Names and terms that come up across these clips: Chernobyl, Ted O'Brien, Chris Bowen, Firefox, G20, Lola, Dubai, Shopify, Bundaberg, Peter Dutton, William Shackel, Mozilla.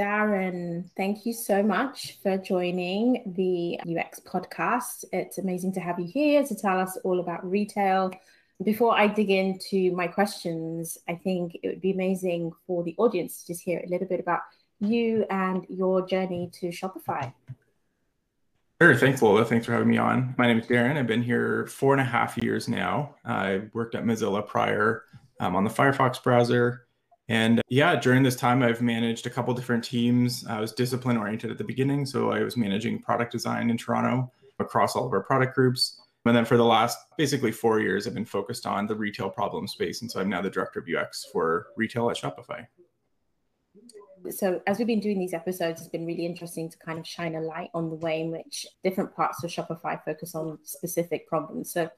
Darren, thank you so much for joining the UX podcast. It's amazing to have you here to tell us all about retail. Before I dig into my questions, I think it would be amazing for the audience to just hear a little bit about you and your journey to Shopify. Sure. Thanks, Lola. Thanks for having me on. My name is Darren. I've been here 4.5 years now. I worked at Mozilla prior on the Firefox browser. And yeah, during this time, I've managed a couple different teams. I was discipline oriented at the beginning. So I was managing product design in Toronto across all of our product groups. And then for the last basically 4 years, I've been focused on the retail problem space. And so I'm now the director of UX for retail at Shopify. So as we've been doing these episodes, it's been really interesting to kind of shine a light on the way in which different parts of Shopify focus on specific problems. So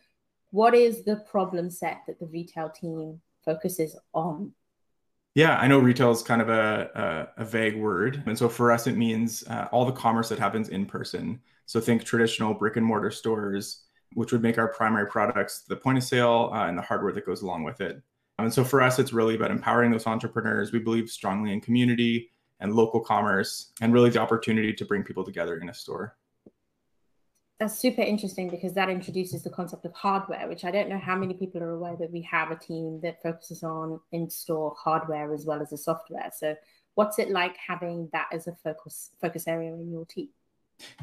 what is the problem set that the retail team focuses on? Yeah, I know retail is kind of a vague word. And so for us, it means all the commerce that happens in person. So think traditional brick and mortar stores, which would make our primary products the point of sale and the hardware that goes along with it. And so for us, it's really about empowering those entrepreneurs. We believe strongly in community and local commerce and really the opportunity to bring people together in a store. That's super interesting because that introduces the concept of hardware, which I don't know how many people are aware that we have a team that focuses on in-store hardware as well as the software. So what's it like having that as a focus area in your team?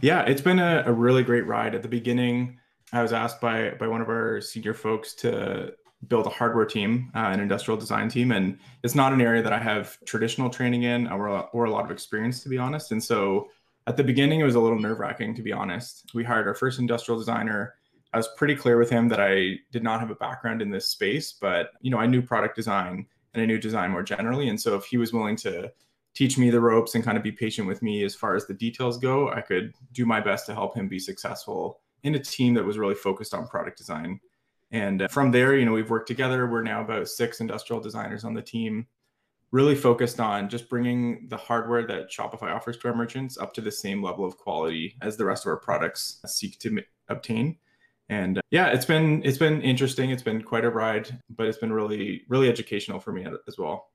Yeah, it's been a really great ride. At the beginning, I was asked by one of our senior folks to build a hardware team, an industrial design team. And it's not an area that I have traditional training in or a lot of experience, to be honest. And so at the beginning, it was a little nerve wracking, to be honest. We hired our first industrial designer. I was pretty clear with him that I did not have a background in this space, but you know, I knew product design and I knew design more generally. And so if he was willing to teach me the ropes and kind of be patient with me as far as the details go, I could do my best to help him be successful in a team that was really focused on product design. And from there, you know, we've worked together. We're now about 6 industrial designers on the team, really focused on just bringing the hardware that Shopify offers to our merchants up to the same level of quality as the rest of our products seek to obtain. And yeah, it's been interesting. It's been quite a ride, but it's been really, really educational for me as well.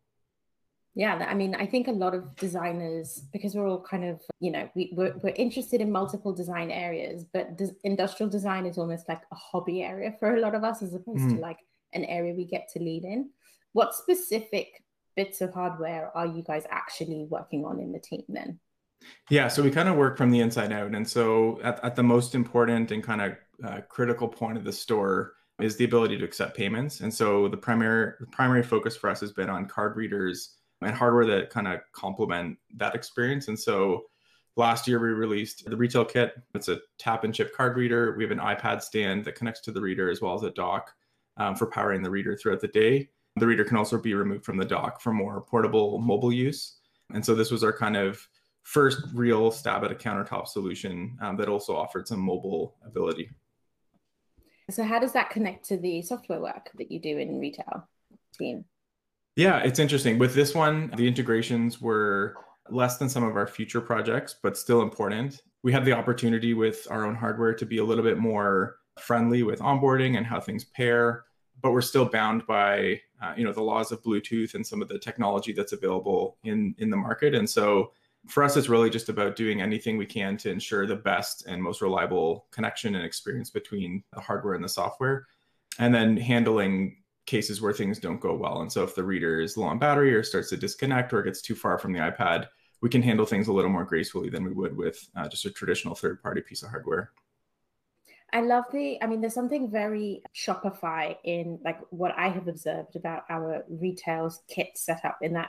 Yeah, I mean, I think a lot of designers, because we're all kind of, you know, we're interested in multiple design areas, but industrial design is almost like a hobby area for a lot of us as opposed to like an area we get to lead in. What specific bits of hardware are you guys actually working on in the team then? Yeah, so we kind of work from the inside out. And so at the most important and kind of critical point of the store is the ability to accept payments. And so the primary focus for us has been on card readers and hardware that kind of complement that experience. And so last year we released the retail kit. It's a tap and chip card reader. We have an iPad stand that connects to the reader as well as a dock for powering the reader throughout the day. The reader can also be removed from the dock for more portable mobile use. And so this was our kind of first real stab at a countertop solution that also offered some mobile ability. So how does that connect to the software work that you do in retail team? Yeah, it's interesting. With this one, the integrations were less than some of our future projects, but still important. We had the opportunity with our own hardware to be a little bit more friendly with onboarding and how things pair, but we're still bound by the laws of Bluetooth and some of the technology that's available in the market. And so for us, it's really just about doing anything we can to ensure the best and most reliable connection and experience between the hardware and the software, and then handling cases where things don't go well. And so if the reader is low on battery or starts to disconnect or gets too far from the iPad, we can handle things a little more gracefully than we would with just a traditional third-party piece of hardware. I love there's something very Shopify in like what I have observed about our retail kit setup in that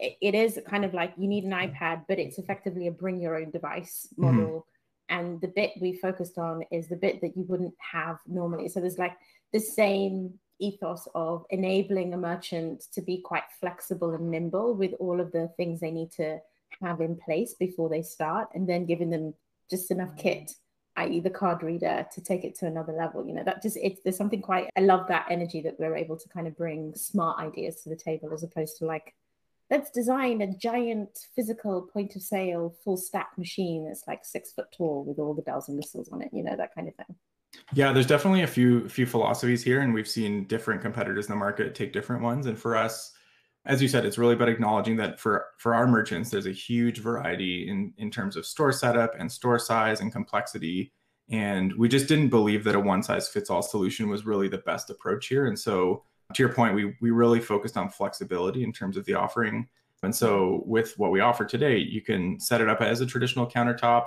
it is kind of like you need an iPad, but it's effectively a bring your own device model. And the bit we focused on is the bit that you wouldn't have normally. So there's like the same ethos of enabling a merchant to be quite flexible and nimble with all of the things they need to have in place before they start, and then giving them just enough kit, i.e. the card reader, to take it to another level. You know, that just, there's something quite, I love that energy that we're able to kind of bring smart ideas to the table as opposed to like, let's design a giant physical point of sale, full stack machine that's like 6 foot tall with all the bells and whistles on it, you know, that kind of thing. Yeah, there's definitely a few philosophies here, and we've seen different competitors in the market take different ones. And for us, as you said, it's really about acknowledging that for our merchants, there's a huge variety in terms of store setup and store size and complexity. And we just didn't believe that a one-size-fits-all solution was really the best approach here. And so to your point, we really focused on flexibility in terms of the offering. And so with what we offer today, you can set it up as a traditional countertop.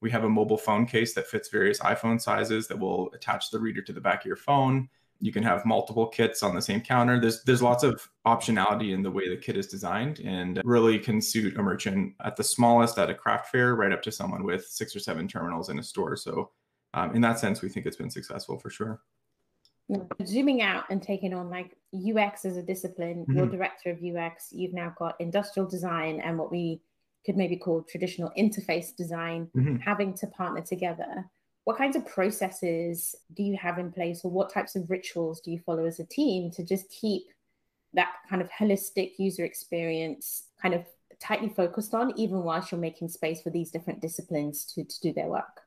We have a mobile phone case that fits various iPhone sizes that will attach the reader to the back of your phone. You can have multiple kits on the same counter. There's lots of optionality in the way the kit is designed and really can suit a merchant at the smallest at a craft fair right up to someone with 6 or 7 terminals in a store. So in that sense, we think it's been successful for sure. Zooming out and taking on like UX as a discipline, you're director of UX, you've now got industrial design and what we could maybe call traditional interface design, having to partner together. What kinds of processes do you have in place, or what types of rituals do you follow as a team to just keep that kind of holistic user experience kind of tightly focused on, even whilst you're making space for these different disciplines to do their work?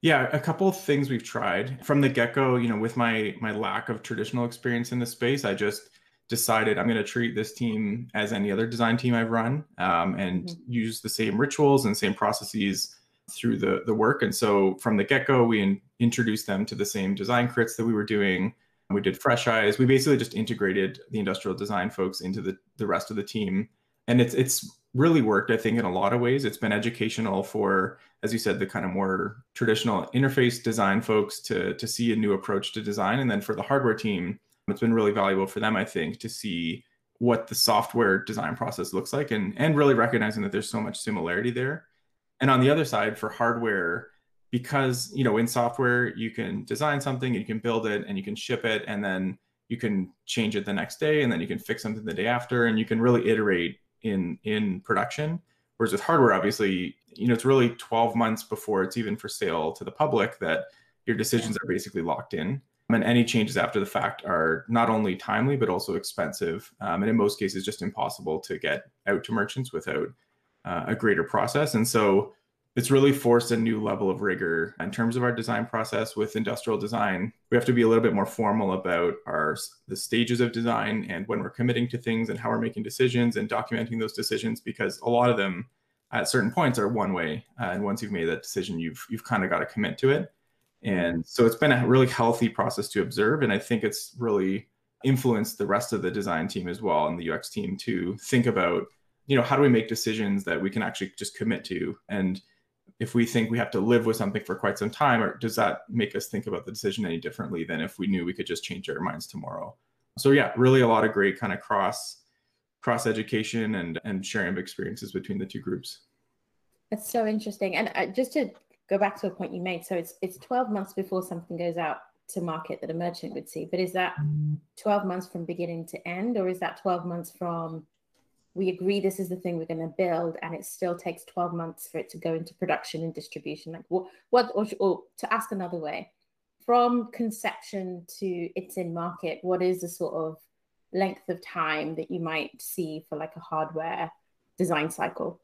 Yeah, a couple of things we've tried from the get-go. You know, with my lack of traditional experience in this space, I just decided I'm going to treat this team as any other design team I've run, and use the same rituals and same processes through the work. And so from the get-go, we introduced them to the same design crits that we were doing. We did fresh eyes. We basically just integrated the industrial design folks into the rest of the team, and it's really worked, I think, in a lot of ways. It's been educational for, as you said, the kind of more traditional interface design folks to see a new approach to design. And then for the hardware team, it's been really valuable for them, I think, to see what the software design process looks like and really recognizing that there's so much similarity there. And on the other side, for hardware, because, you know, in software, you can design something, you can build it, and you can ship it, and then you can change it the next day, and then you can fix something the day after, and you can really iterate in production. Whereas with hardware, obviously, you know, it's really 12 months before it's even for sale to the public that your decisions are basically locked in. And any changes after the fact are not only timely, but also expensive. And in most cases, just impossible to get out to merchants without a greater process. And so it's really forced a new level of rigor in terms of our design process. With industrial design, we have to be a little bit more formal about the stages of design and when we're committing to things and how we're making decisions and documenting those decisions, because a lot of them at certain points are one way. And once you've made that decision, you've kind of got to commit to it. And so it's been a really healthy process to observe. And I think it's really influenced the rest of the design team as well, and the UX team, to think about, you know, how do we make decisions that we can actually just commit to? And if we think we have to live with something for quite some time, or does that make us think about the decision any differently than if we knew we could just change our minds tomorrow? So yeah, really a lot of great kind of cross education and sharing of experiences between the two groups. That's so interesting. And just to go back to a point you made, so it's 12 months before something goes out to market that a merchant would see, but is that 12 months from beginning to end, or is that 12 months from we agree this is the thing we're going to build and it still takes 12 months for it to go into production and distribution? Like or to ask another way, from conception to it's in market, what is the sort of length of time that you might see for like a hardware design cycle?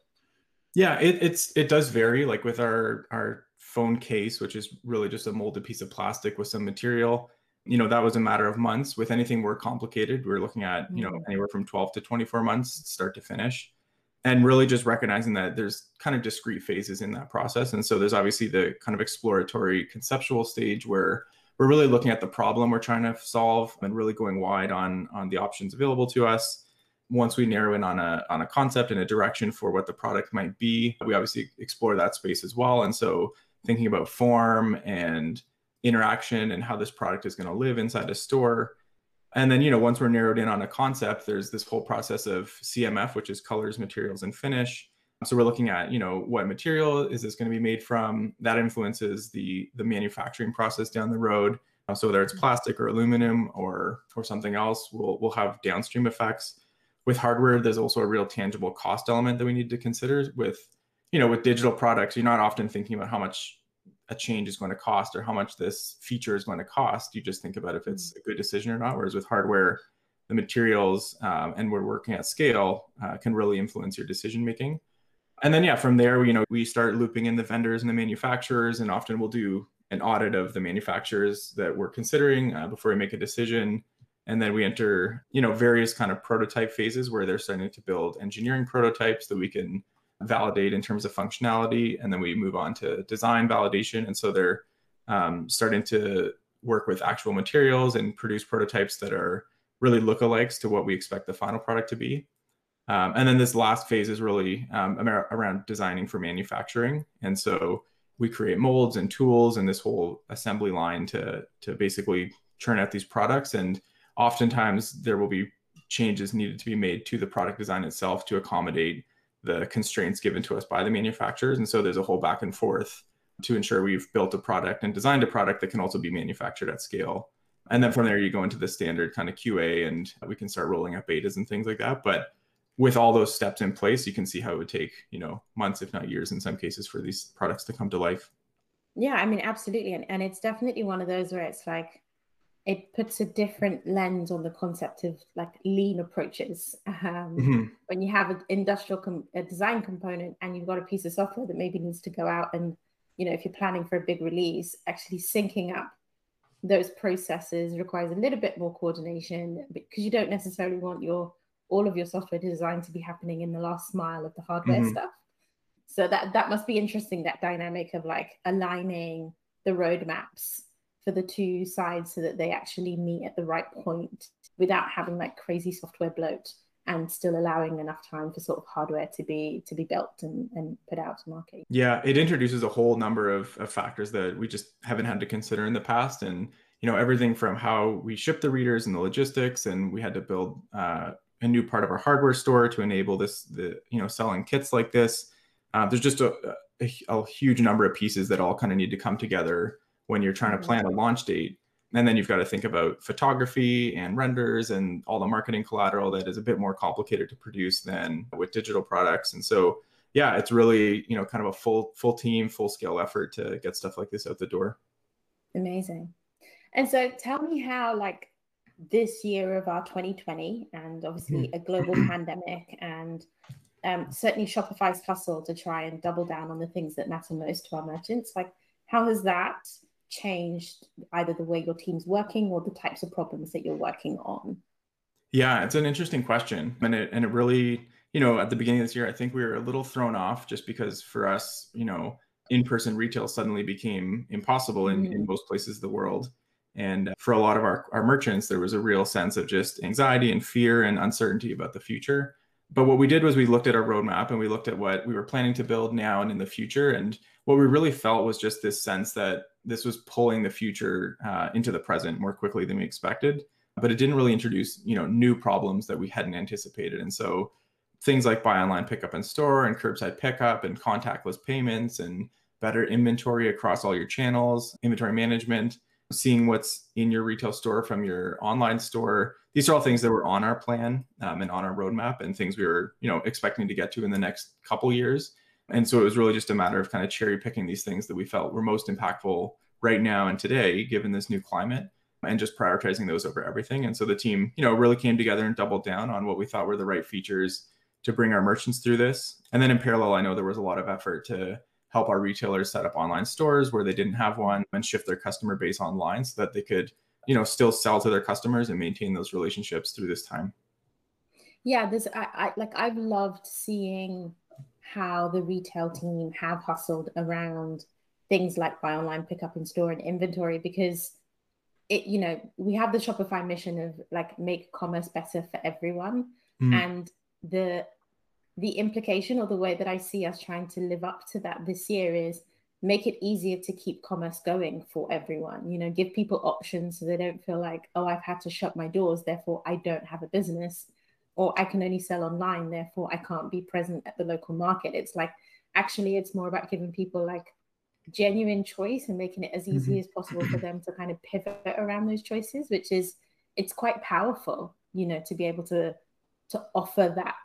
Yeah, it does vary. Like with our phone case, which is really just a molded piece of plastic with some material, you know, that was a matter of months. With anything more complicated, we're looking at, you know, anywhere from 12 to 24 months, start to finish. And really just recognizing that there's kind of discrete phases in that process. And so there's obviously the kind of exploratory conceptual stage where we're really looking at the problem we're trying to solve and really going wide on the options available to us. Once we narrow in on a concept and a direction for what the product might be, we obviously explore that space as well. And so thinking about form and interaction and how this product is going to live inside a store. And then, you know, once we're narrowed in on a concept, there's this whole process of CMF, which is colors, materials, and finish. So we're looking at, you know, what material is this going to be made from? That influences the manufacturing process down the road. So whether it's plastic or aluminum or something else, we'll have downstream effects. With hardware, there's also a real tangible cost element that we need to consider. With, you know, with digital products, you're not often thinking about how much a change is going to cost or how much this feature is going to cost. You just think about if it's a good decision or not. Whereas with hardware, the materials and we're working at scale can really influence your decision making. And then, yeah, from there, you know, we start looping in the vendors and the manufacturers, and often we'll do an audit of the manufacturers that we're considering before we make a decision. And then we enter, you know, various kind of prototype phases where they're starting to build engineering prototypes that we can validate in terms of functionality. And then we move on to design validation. And so they're starting to work with actual materials and produce prototypes that are really lookalikes to what we expect the final product to be. And then this last phase is really around designing for manufacturing. And so we create molds and tools and this whole assembly line to basically churn out these products. And oftentimes there will be changes needed to be made to the product design itself to accommodate the constraints given to us by the manufacturers. And so there's a whole back and forth to ensure we've built a product and designed a product that can also be manufactured at scale. And then from there, you go into the standard kind of QA and we can start rolling out betas and things like that. But with all those steps in place, you can see how it would take, you know, months, if not years in some cases, for these products to come to life. Yeah, I mean, absolutely. And it's definitely one of those where it's like, it puts a different lens on the concept of like lean approaches. When you have an industrial design component and you've got a piece of software that maybe needs to go out and, you know, if you're planning for a big release, actually syncing up those processes requires a little bit more coordination because you don't necessarily want your all of your software design to be happening in the last mile of the hardware stuff. So that must be interesting, that dynamic of like aligning the roadmaps for the two sides so that they actually meet at the right point without having like crazy software bloat and still allowing enough time for sort of hardware to be built and put out to market. Yeah, it introduces a whole number of factors that we just haven't had to consider in the past. And, you know, everything from how we ship the readers and the logistics, and we had to build a new part of our hardware store to enable this, selling kits like this. There's just a huge number of pieces that all kind of need to come together when you're trying to plan a launch date. And then you've got to think about photography and renders and all the marketing collateral that is a bit more complicated to produce than with digital products. And so, yeah, it's really, you know, kind of a full team, full scale effort to get stuff like this out the door. Amazing. And so tell me how, like, this year of our 2020 and obviously a global pandemic and certainly Shopify's hustle to try and double down on the things that matter most to our merchants. Like, how has that changed either the way your team's working or the types of problems that you're working on? Yeah, it's an interesting question. And it really, you know, at the beginning of this year, I think we were a little thrown off just because for us, you know, in-person retail suddenly became impossible in most places of the world. And for a lot of our merchants, there was a real sense of just anxiety and fear and uncertainty about the future. But what we did was we looked at our roadmap and we looked at what we were planning to build now and in the future. And what we really felt was just this sense that this was pulling the future into the present more quickly than we expected. But it didn't really introduce, you know, new problems that we hadn't anticipated. And so things like buy online, pickup in store and curbside pickup and contactless payments and better inventory across all your channels, inventory management, seeing what's in your retail store from your online store. These are all things that were on our plan and on our roadmap and things we were, you know, expecting to get to in the next couple years. And so it was really just a matter of kind of cherry picking these things that we felt were most impactful right now and today, given this new climate, and just prioritizing those over everything. And so the team, you know, really came together and doubled down on what we thought were the right features to bring our merchants through this. And then in parallel, I know there was a lot of effort to help our retailers set up online stores where they didn't have one and shift their customer base online so that they could, you know, still sell to their customers and maintain those relationships through this time. Yeah, this I've loved seeing how the retail team have hustled around things like buy online, pick up in store and inventory, because it, you know, we have the Shopify mission of like make commerce better for everyone. And the implication or the way that I see us trying to live up to that this year is make it easier to keep commerce going for everyone, you know, give people options so they don't feel like, oh, I've had to shut my doors, therefore I don't have a business, or I can only sell online, therefore I can't be present at the local market. It's like, actually, it's more about giving people like genuine choice and making it as easy as possible for them to kind of pivot around those choices, which is, it's quite powerful, you know, to be able to offer that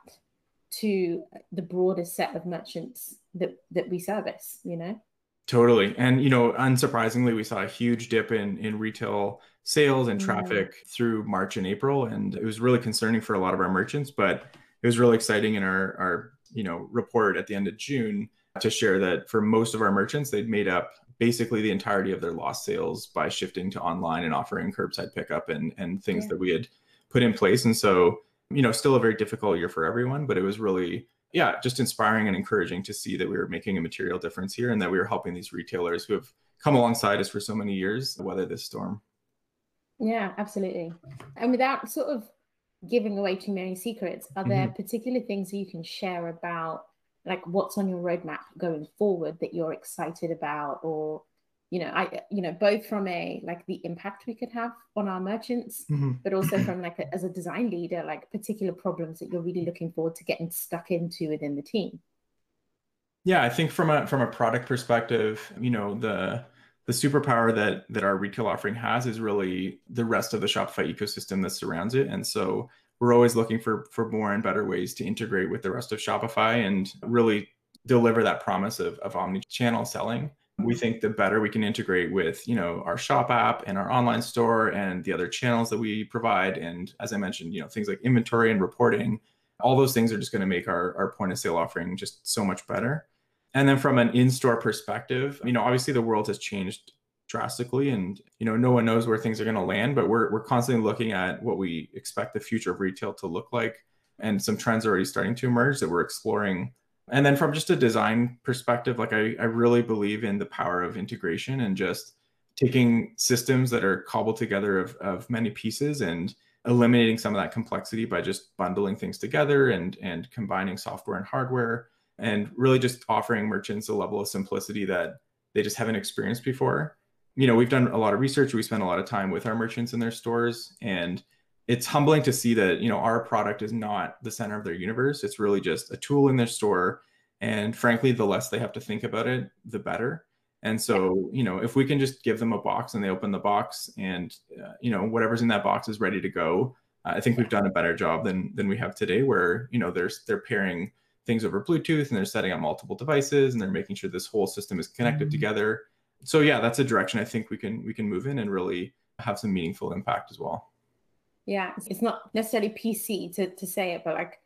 to the broader set of merchants that we service, you know? Totally. And, you know, unsurprisingly, we saw a huge dip in retail sales and traffic through March and April. And it was really concerning for a lot of our merchants, but it was really exciting in our report at the end of June to share that for most of our merchants, they'd made up basically the entirety of their lost sales by shifting to online and offering curbside pickup and things that we had put in place. And so, you know, still a very difficult year for everyone, but it was really, just inspiring and encouraging to see that we were making a material difference here and that we were helping these retailers who have come alongside us for so many years weather this storm. Yeah, absolutely. And without sort of giving away too many secrets, are there particular things that you can share about, like what's on your roadmap going forward that you're excited about, or, you know, both from a, like the impact we could have on our merchants, but also from like as a design leader, like particular problems that you're really looking forward to getting stuck into within the team? Yeah, I think from a product perspective, you know, the superpower that our retail offering has is really the rest of the Shopify ecosystem that surrounds it. And so we're always looking for more and better ways to integrate with the rest of Shopify and really deliver that promise of omni-channel selling. We think the better we can integrate with, you know, our shop app and our online store and the other channels that we provide. And as I mentioned, you know, things like inventory and reporting, all those things are just going to make our point of sale offering just so much better. And then from an in-store perspective, you know, obviously the world has changed drastically and, you know, no one knows where things are going to land, but we're constantly looking at what we expect the future of retail to look like. And some trends are already starting to emerge that we're exploring. And then from just a design perspective, like I really believe in the power of integration and just taking systems that are cobbled together of many pieces and eliminating some of that complexity by just bundling things together and combining software and hardware. And really just offering merchants a level of simplicity that they just haven't experienced before. You know, we've done a lot of research. We spend a lot of time with our merchants in their stores. And it's humbling to see that, you know, our product is not the center of their universe. It's really just a tool in their store. And frankly, the less they have to think about it, the better. And so, you know, if we can just give them a box and they open the box and, you know, whatever's in that box is ready to go, I think we've done a better job than we have today where, you know, they're pairing things over Bluetooth and they're setting up multiple devices and they're making sure this whole system is connected together. So yeah, that's a direction I think we can move in and really have some meaningful impact as well. Yeah, it's not necessarily PC to say it, but like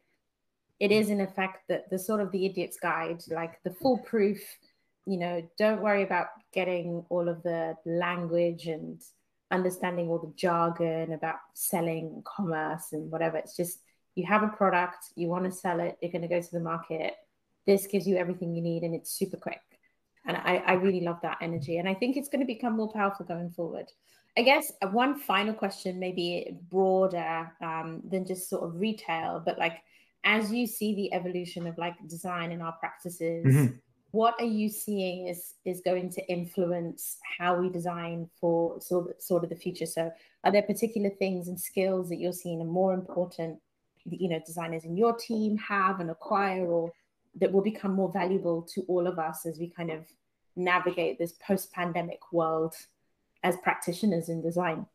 it is in effect that the sort of the idiot's guide, like the foolproof, you know, don't worry about getting all of the language and understanding all the jargon about selling, commerce and whatever. It's just, you have a product, you want to sell it, you're going to go to the market. This gives you everything you need and it's super quick. And I really love that energy. And I think it's going to become more powerful going forward. I guess one final question, maybe broader than just sort of retail, but like, as you see the evolution of like design in our practices, what are you seeing is going to influence how we design for sort of the future? So are there particular things and skills that you're seeing are more important, you know, designers in your team have and acquire, or that will become more valuable to all of us as we kind of navigate this post-pandemic world as practitioners in design?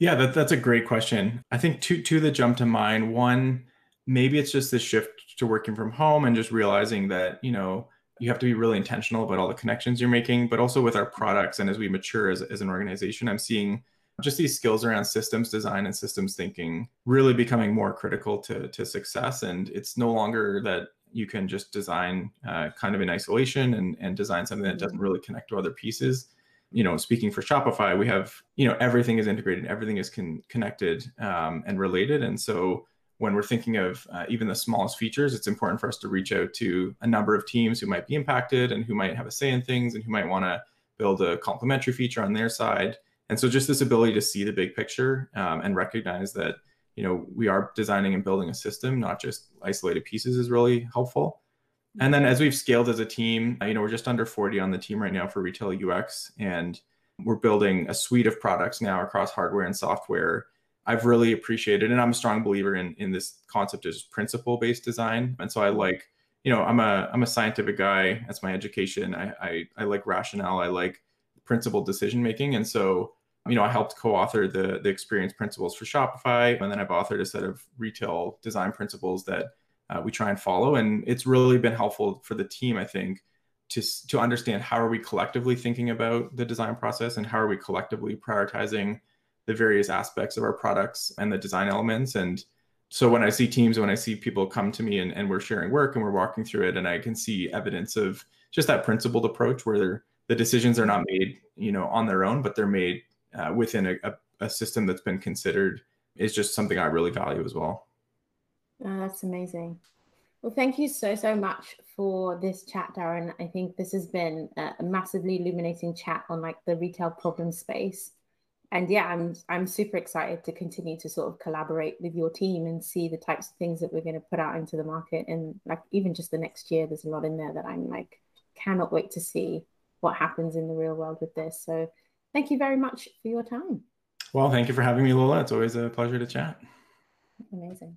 Yeah, that's a great question. I think two that jump to mind. One, maybe it's just this shift to working from home and just realizing that, you know, you have to be really intentional about all the connections you're making, but also with our products. And as we mature as an organization, I'm seeing just these skills around systems design and systems thinking really becoming more critical to success. And it's no longer that you can just design kind of in isolation and design something that doesn't really connect to other pieces. You know, speaking for Shopify, we have, you know, everything is integrated, everything is connected and related. And so when we're thinking of even the smallest features, it's important for us to reach out to a number of teams who might be impacted and who might have a say in things and who might want to build a complementary feature on their side. And so just this ability to see the big picture and recognize that, you know, we are designing and building a system, not just isolated pieces, is really helpful. And then as we've scaled as a team, you know, we're just under 40 on the team right now for retail UX, and we're building a suite of products now across hardware and software. I've really appreciated, and I'm a strong believer in this concept as principle-based design. And so I like, you know, I'm a scientific guy. That's my education. I like rationale. I like principle decision-making. And so, you know, I helped co-author the experience principles for Shopify. And then I've authored a set of retail design principles that we try and follow. And it's really been helpful for the team, I think, to understand how are we collectively thinking about the design process and how are we collectively prioritizing the various aspects of our products and the design elements. And so when I see teams, when I see people come to me and we're sharing work and we're walking through it, and I can see evidence of just that principled approach where the decisions are not made, you know, on their own, but they're made within a system that's been considered is just something I really value as well. That's amazing. Well, thank you so much for this chat, Darren. I think this has been a massively illuminating chat on like the retail problem space. And yeah, I'm super excited to continue to sort of collaborate with your team and see the types of things that we're going to put out into the market. And like even just the next year, there's a lot in there that I'm like, cannot wait to see what happens in the real world with this. So thank you very much for your time. Well, thank you for having me, Lola. It's always a pleasure to chat. Amazing.